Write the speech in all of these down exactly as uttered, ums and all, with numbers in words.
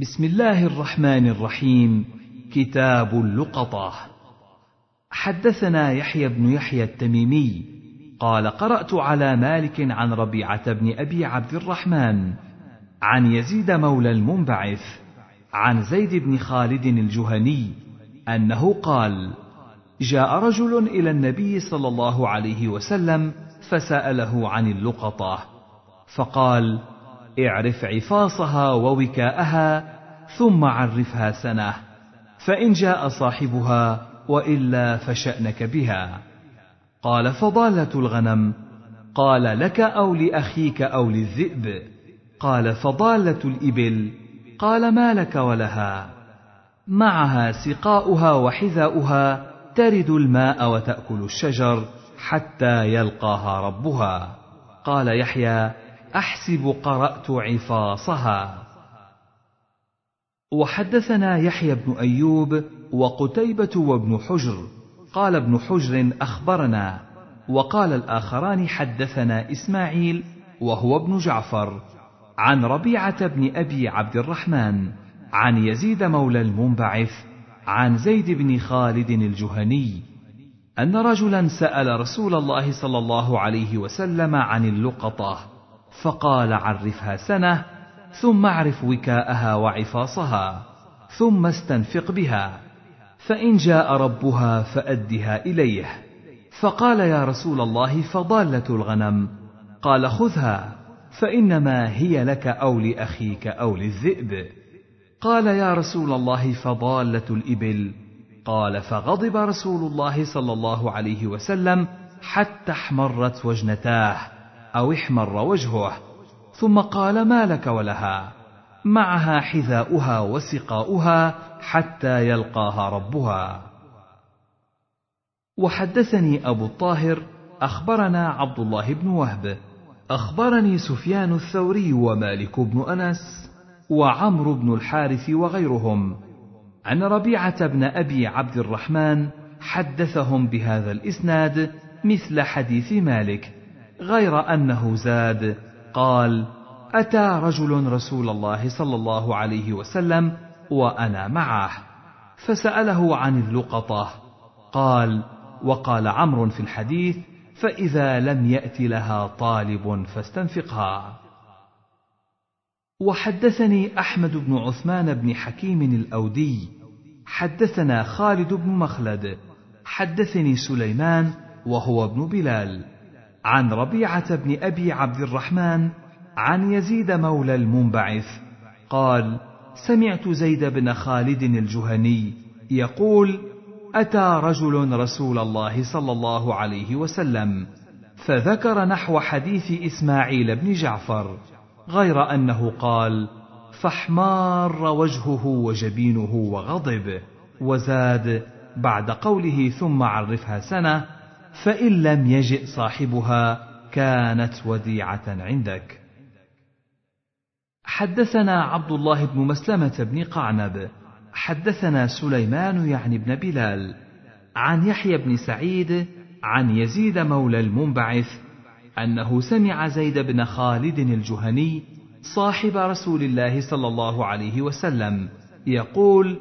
بسم الله الرحمن الرحيم. كتاب اللقطة. حدثنا يحيى بن يحيى التميمي قال قرأت على مالك عن ربيعة بن أبي عبد الرحمن عن يزيد مولى المنبعث عن زيد بن خالد الجهني أنه قال: جاء رجل إلى النبي صلى الله عليه وسلم فسأله عن اللقطة، فقال: اعرف عفاصها ووكاءها ثم عرفها سنة، فإن جاء صاحبها وإلا فشأنك بها. قال: فضالة الغنم. قال: لك أو لأخيك أو للذئب؟ قال: فضالة الإبل. قال: ما لك ولها؟ معها سقاؤها وحذاؤها ترد الماء وتأكل الشجر حتى يلقاها ربها. قال يحيى: أحسب قرأت عفاصها. وحدثنا يحيى بن أيوب وقتيبة وابن حجر. قال ابن حجر: أخبرنا. وقال الآخران: حدثنا إسماعيل وهو ابن جعفر عن ربيعة بن أبي عبد الرحمن عن يزيد مولى المنبعث عن زيد بن خالد الجهني أن رجلا سأل رسول الله صلى الله عليه وسلم عن اللقطة، فقال: عرفها سنة، ثم اعرف وكاءها وعفاصها، ثم استنفق بها، فإن جاء ربها فأدها إليه. فقال: يا رسول الله، فضالة الغنم؟ قال: خذها، فإنما هي لك أو لأخيك أو للذئب. قال: يا رسول الله، فضالة الإبل؟ قال: فغضب رسول الله صلى الله عليه وسلم حتى احمرت وجنتاه أو احمر وجهه، ثم قال: ما لك ولها؟ معها حذاؤها وسقاؤها حتى يلقاها ربها. وحدثني أبو الطاهر أخبرنا عبد الله بن وهب أخبرني سفيان الثوري ومالك بن أنس وعمرو بن الحارث وغيرهم أن ربيعة بن أبي عبد الرحمن حدثهم بهذا الإسناد مثل حديث مالك، غير أنه زاد قال: أتى رجل رسول الله صلى الله عليه وسلم وأنا معه فسأله عن اللقطة. قال: وقال عمرو في الحديث: فإذا لم يأت لها طالب فاستنفقها. وحدثني أحمد بن عثمان بن حكيم الاودي حدثنا خالد بن مخلد حدثني سليمان وهو ابن بلال عن ربيعة بن أبي عبد الرحمن عن يزيد مولى المنبعث قال: سمعت زيد بن خالد الجهني يقول: أتى رجل رسول الله صلى الله عليه وسلم فذكر نحو حديث إسماعيل بن جعفر، غير أنه قال: فاحمار وجهه وجبينه وغضب، وزاد بعد قوله: ثم عرفها سنة، فإن لم يجئ صاحبها كانت وديعة عندك. حدثنا عبد الله بن مسلمة بن قعنب حدثنا سليمان يعني ابن بلال عن يحيى بن سعيد عن يزيد مولى المنبعث أنه سمع زيد بن خالد الجهني صاحب رسول الله صلى الله عليه وسلم يقول: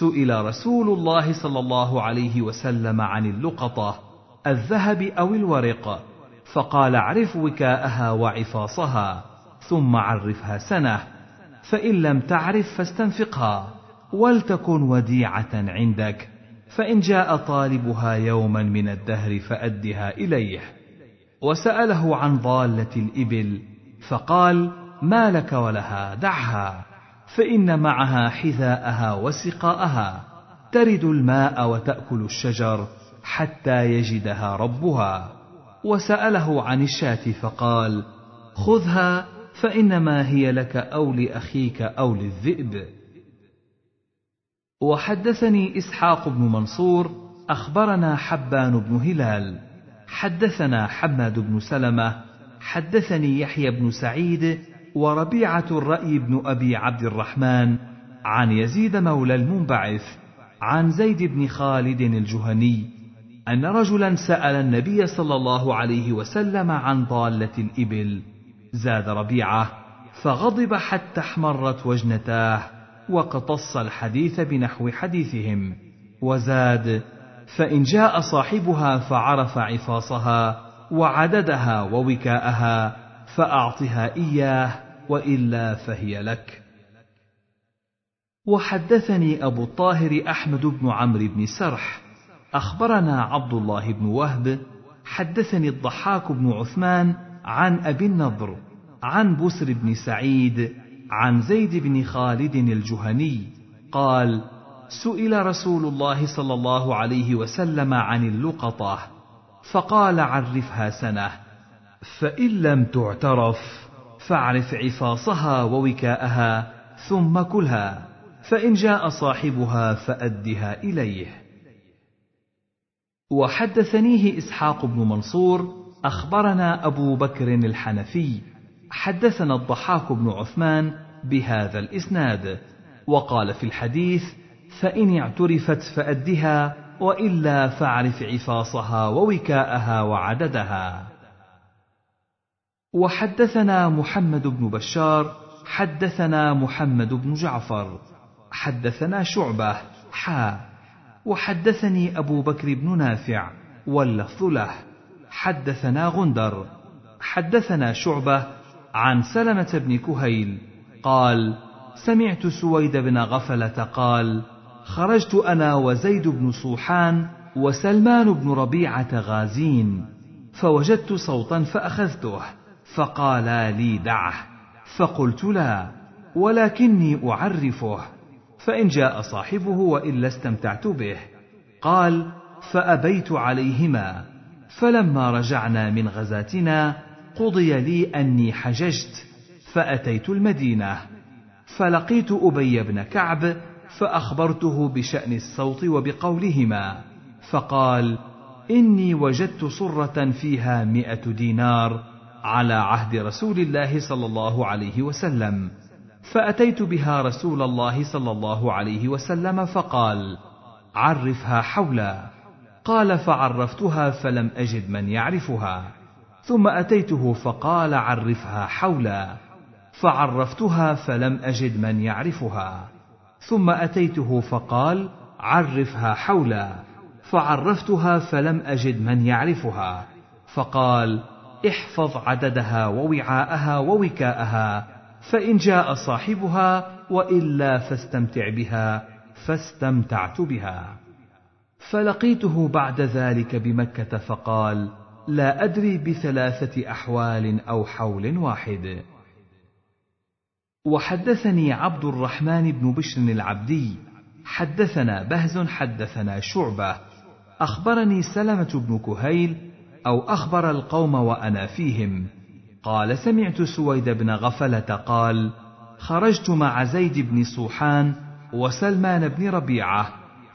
سئل رسول الله صلى الله عليه وسلم عن اللقطة، الذهب أو الورق، فقال: اعرف وكاءها وعفاصها، ثم عرفها سنة، فإن لم تعرف فاستنفقها، ولتكن وديعة عندك، فإن جاء طالبها يوما من الدهر فأدها إليه. وسأله عن ضالة الإبل، فقال: ما لك ولها؟ دعها، فإن معها حذاءها وسقاءها ترد الماء وتأكل الشجر حتى يجدها ربها. وسأله عن الشاة، فقال: خذها، فإنما هي لك أو لأخيك أو للذئب. وحدثني إسحاق بن منصور أخبرنا حبان بن هلال حدثنا حماد بن سلمة حدثني يحيى بن سعيد وربيعة الرأي بن أبي عبد الرحمن عن يزيد مولى المنبعث عن زيد بن خالد الجهني أن رجلا سأل النبي صلى الله عليه وسلم عن ضالة الإبل. زاد ربيعة: فغضب حتى احمرت وجنتاه وقتص الحديث بنحو حديثهم، وزاد: فإن جاء صاحبها فعرف عفاصها وعددها ووكاءها فأعطها إياه، وإلا فهي لك. وحدثني أبو الطاهر أحمد بن عمرو بن سرح أخبرنا عبد الله بن وهب حدثني الضحاك بن عثمان عن أبي النضر عن بسر بن سعيد عن زيد بن خالد الجهني قال: سئل رسول الله صلى الله عليه وسلم عن اللقطة فقال: عرفها سنة، فإن لم تعترف فاعرف عفاصها ووكاءها ثم كلها، فإن جاء صاحبها فأدها إليه. وحدثنيه إسحاق بن منصور أخبرنا أبو بكر الحنفي حدثنا الضحاك بن عثمان بهذا الإسناد، وقال في الحديث: فإن اعترفت فأدها، وإلا فاعرف عفاصها ووكاءها وعددها. وحدثنا محمد بن بشار حدثنا محمد بن جعفر حدثنا شعبة حا وحدثني أبو بكر بن نافع واللفظ له حدثنا غندر حدثنا شعبة عن سلمة بن كهيل قال: سمعت سويد بن غفلة قال: خرجت أنا وزيد بن صوحان وسلمان بن ربيعة غازين، فوجدت صوتا فأخذته، فقالا لي: دعه، فقلت: لا، ولكني أعرفه، فإن جاء صاحبه وإلا استمتعت به. قال: فأبيت عليهما، فلما رجعنا من غزاتنا قضي لي أني حججت، فأتيت المدينة فلقيت أبي بن كعب فأخبرته بشأن الصوت وبقولهما، فقال: إني وجدت صرة فيها مئة دينار على عهد رسول الله صلى الله عليه وسلم، فأتيت بها رسول الله صلى الله عليه وسلم فقال: عرفها حولا. قال: فعرفتها فلم أجد من يعرفها، ثم أتيته فقال: عرفها حولا، فعرفتها فلم أجد من يعرفها، ثم أتيته فقال: عرفها حولا، فعرفتها فلم أجد من يعرفها، فقال: احفظ عددها ووعاءها ووكاءها، فإن جاء صاحبها وإلا فاستمتع بها، فاستمتعت بها. فلقيته بعد ذلك بمكة فقال: لا أدري بثلاثة أحوال أو حول واحد. وحدثني عبد الرحمن بن بشر العبدي حدثنا بهز حدثنا شعبة أخبرني سلمة بن كهيل أو أخبر القوم وأنا فيهم قال: سمعت سويد بن غفلة قال: خرجت مع زيد بن صوحان وسلمان بن ربيعة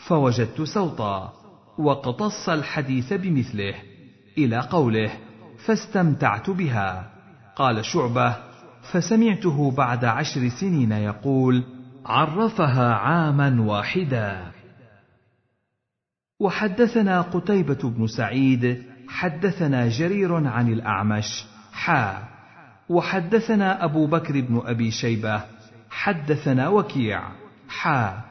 فوجدت صوتا، وقتص الحديث بمثله إلى قوله: فاستمتعت بها. قال شعبة: فسمعته بعد عشر سنين يقول: عرفها عاما واحدا. وحدثنا قتيبة بن سعيد حدثنا جرير عن الأعمش حا وحدثنا أبو بكر بن أبي شيبة حدثنا وكيع حا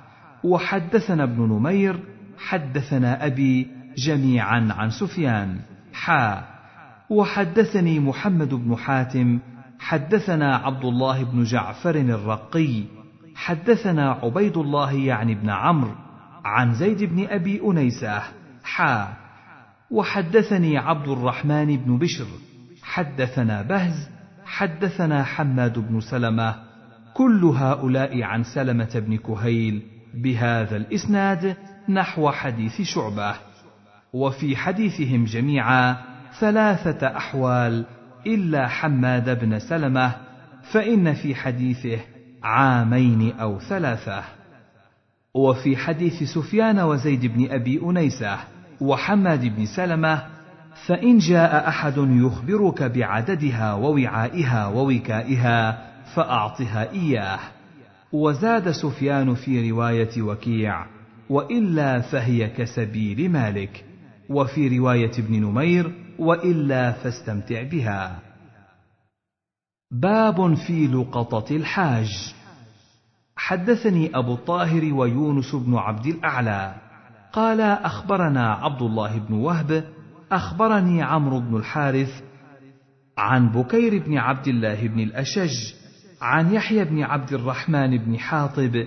وحدثنا ابن نمير حدثنا أبي جميعا عن سفيان حا وحدثني محمد بن حاتم حدثنا عبد الله بن جعفر الرقي حدثنا عبيد الله يعني ابن عمرو عن زيد بن أبي أنيسة حا وحدثني عبد الرحمن بن بشر حدثنا بهز حدثنا حماد بن سلمة كل هؤلاء عن سلمة بن كهيل بهذا الإسناد نحو حديث شعبة، وفي حديثهم جميعا ثلاثة أحوال إلا حماد بن سلمة، فإن في حديثه عامين أو ثلاثة. وفي حديث سفيان وزيد بن أبي أنيسة وحماد بن سلمة: فإن جاء أحد يخبرك بعددها ووعائها ووكائها فأعطها إياه. وزاد سفيان في رواية وكيع: وإلا فهي كسبيل مالك. وفي رواية ابن نمير: وإلا فاستمتع بها. باب في لقطة الحاج. حدثني أبو الطاهر ويونس بن عبد الأعلى قال أخبرنا عبد الله بن وهب أخبرني عمرو بن الحارث عن بكير بن عبد الله بن الأشج عن يحيى بن عبد الرحمن بن حاطب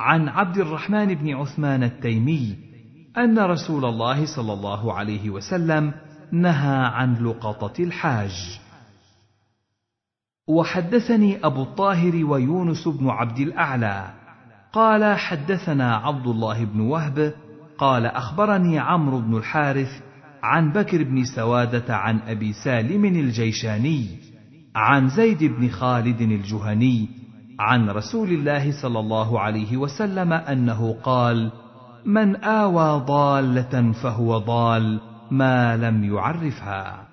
عن عبد الرحمن بن عثمان التيمي أن رسول الله صلى الله عليه وسلم نهى عن لقطة الحاج. وحدثني أبو الطاهر ويونس بن عبد الأعلى قال حدثنا عبد الله بن وهب قال أخبرني عمرو بن الحارث عن بكر بن سوادة عن أبي سالم الجيشاني عن زيد بن خالد الجهني عن رسول الله صلى الله عليه وسلم أنه قال: من آوى ضالة فهو ضال ما لم يعرفها.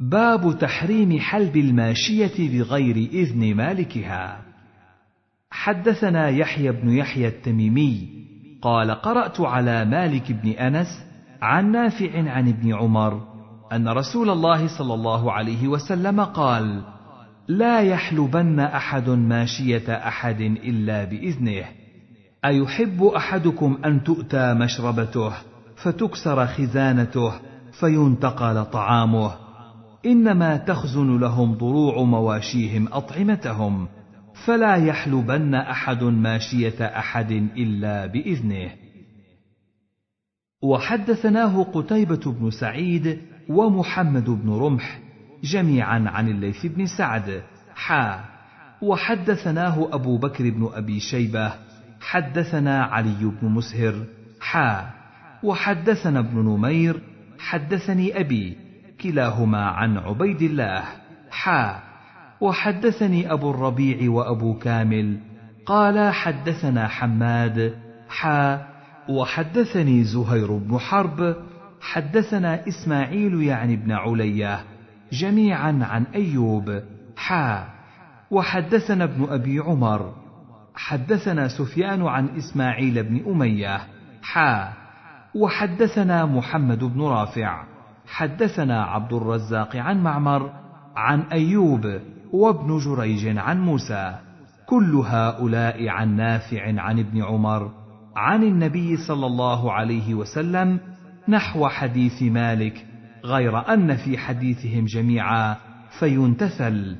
باب تحريم حلب الماشية بغير إذن مالكها. حدثنا يحيى بن يحيى التميمي قال قرأت على مالك بن أنس عن نافع عن ابن عمر أن رسول الله صلى الله عليه وسلم قال: لا يحلبن أحد ماشية أحد إلا بإذنه. أيحب أحدكم أن تؤتى مشربته فتكسر خزانته فينتقل طعامه؟ إنما تخزن لهم ضروع مواشيهم أطعمتهم، فلا يحلبن أحد ماشية أحد إلا بإذنه. وحدثناه قتيبة بن سعيد ومحمد بن رمح جميعا عن الليث بن سعد حا وحدثناه أبو بكر بن أبي شيبة حدثنا علي بن مسهر حا وحدثنا ابن نمير حدثني أبي كلاهما عن عبيد الله حا وحدثني أبو الربيع وأبو كامل قال حدثنا حماد حا وحدثني زهير بن حرب حدثنا إسماعيل يعني بن علية جميعا عن أيوب حا وحدثنا ابن أبي عمر حدثنا سفيان عن إسماعيل بن أمية حا وحدثنا محمد بن رافع حدثنا عبد الرزاق عن معمر عن أيوب وابن جريج عن موسى كل هؤلاء عن نافع عن ابن عمر عن النبي صلى الله عليه وسلم نحو حديث مالك، غير أن في حديثهم جميعا فينتثل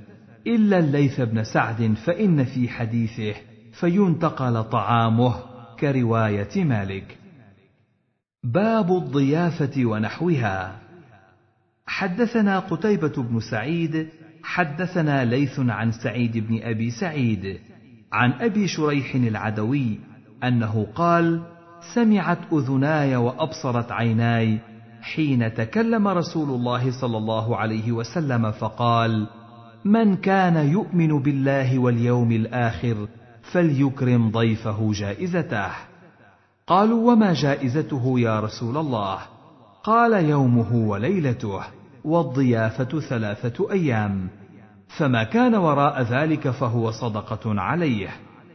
إلا الليث بن سعد فإن في حديثه فينتقل طعامه كرواية مالك. باب الضيافة ونحوها. حدثنا قتيبة بن سعيد حدثنا ليث عن سعيد بن أبي سعيد عن أبي شريح العدوي أنه قال: سمعت أذناي وأبصرت عيناي حين تكلم رسول الله صلى الله عليه وسلم فقال: من كان يؤمن بالله واليوم الآخر فليكرم ضيفه جائزته. قالوا: وما جائزته يا رسول الله؟ قال: يومه وليلته، والضيافة ثلاثة أيام، فما كان وراء ذلك فهو صدقة عليه.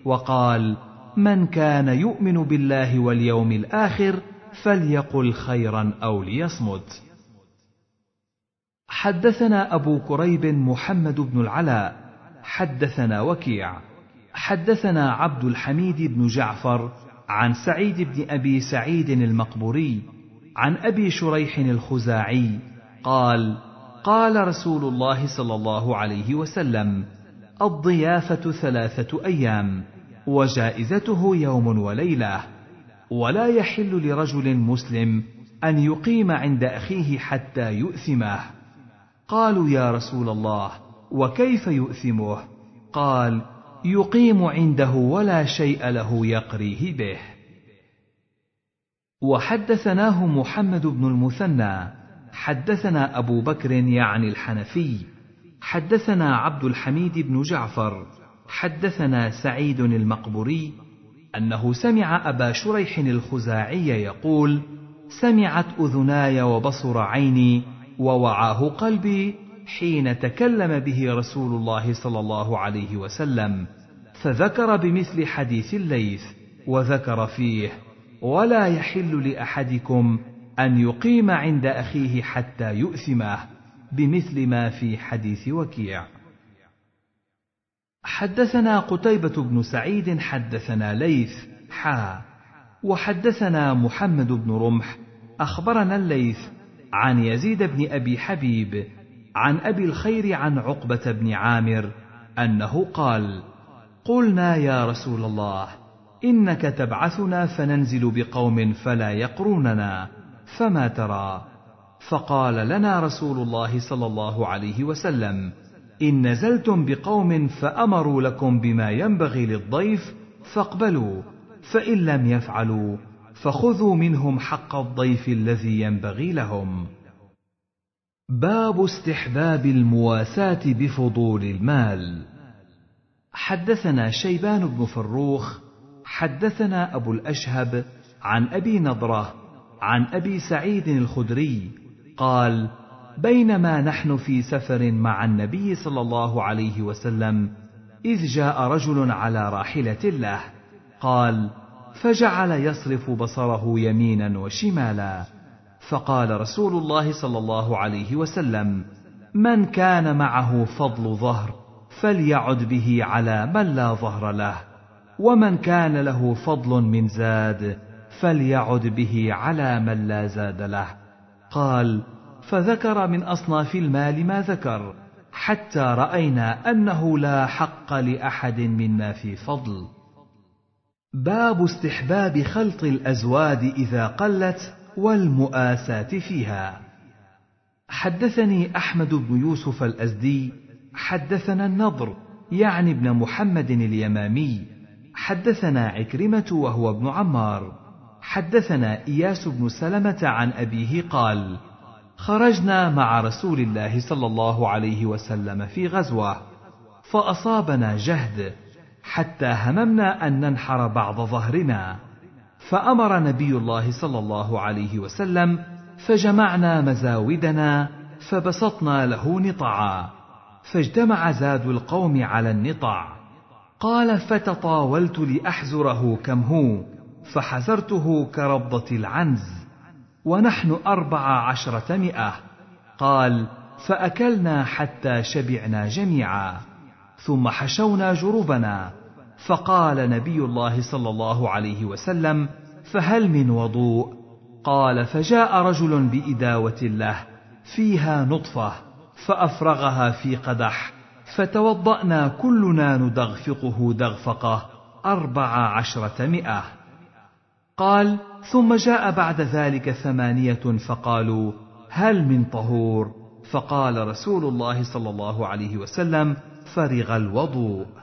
وقال: من كان يؤمن بالله واليوم الآخر فليقل خيرا أو ليصمت. حدثنا أبو كريب محمد بن العلاء حدثنا وكيع حدثنا عبد الحميد بن جعفر عن سعيد بن أبي سعيد المقبوري عن أبي شريح الخزاعي قال: قال رسول الله صلى الله عليه وسلم: الضيافة ثلاثة أيام وجائزته يوم وليلة، ولا يحل لرجل مسلم أن يقيم عند أخيه حتى يؤثمه. قالوا: يا رسول الله، وكيف يؤثمه؟ قال: يقيم عنده ولا شيء له يقريه به. وحدثناه محمد بن المثنى حدثنا أبو بكر يعني الحنفي حدثنا عبد الحميد بن جعفر حدثنا سعيد المقبوري أنه سمع أبا شريح الخزاعي يقول: سمعت أذناي وبصر عيني ووعاه قلبي حين تكلم به رسول الله صلى الله عليه وسلم، فذكر بمثل حديث الليث، وذكر فيه: ولا يحل لأحدكم أن يقيم عند أخيه حتى يؤثمه، بمثل ما في حديث وكيع. حدثنا قتيبة بن سعيد حدثنا ليث حا وحدثنا محمد بن رمح أخبرنا الليث عن يزيد بن أبي حبيب عن أبي الخير عن عقبة بن عامر أنه قال: قلنا يا رسول الله إنك تبعثنا فننزل بقوم فلا يقروننا، فما ترى؟ فقال لنا رسول الله صلى الله عليه وسلم: إن نزلتم بقوم فأمروا لكم بما ينبغي للضيف فاقبلوا، فإن لم يفعلوا فخذوا منهم حق الضيف الذي ينبغي لهم. باب استحباب المواساة بفضول المال. حدثنا شيبان بن فروخ حدثنا أبو الأشهب عن أبي نضرة عن أبي سعيد الخدري قال: بينما نحن في سفر مع النبي صلى الله عليه وسلم إذ جاء رجل على راحلة له، قال: فجعل يصرف بصره يمينا وشمالا، فقال رسول الله صلى الله عليه وسلم: من كان معه فضل ظهر فليعد به على من لا ظهر له، ومن كان له فضل من زاد فليعد به على من لا زاد له. قال: فذكر من أصناف المال ما ذكر حتى رأينا أنه لا حق لأحد منا في فضل. باب استحباب خلط الأزواد إذا قلت والمؤاساة فيها. حدثني أحمد بن يوسف الأزدي حدثنا النضر يعني ابن محمد اليمامي حدثنا عكرمة وهو ابن عمار حدثنا إياس بن سلمة عن أبيه قال: خرجنا مع رسول الله صلى الله عليه وسلم في غزوة فأصابنا جهد حتى هممنا أن ننحر بعض ظهرنا، فأمر نبي الله صلى الله عليه وسلم فجمعنا مزاودنا فبسطنا له نطعا، فاجتمع زاد القوم على النطع. قال: فتطاولت لأحزره كم هو، فحزرته كربضة العنز ونحن أربع عشرة مئة. قال: فأكلنا حتى شبعنا جميعا ثم حشونا جروبنا، فقال نبي الله صلى الله عليه وسلم: فهل من وضوء؟ قال: فجاء رجل بإداوة له فيها نطفة فأفرغها في قدح، فتوضأنا كلنا ندغفقه دغفقه أربع عشرة مئة. قال: ثم جاء بعد ذلك ثمانية فقالوا: هل من طهور؟ فقال رسول الله صلى الله عليه وسلم: فرغ الوضوء.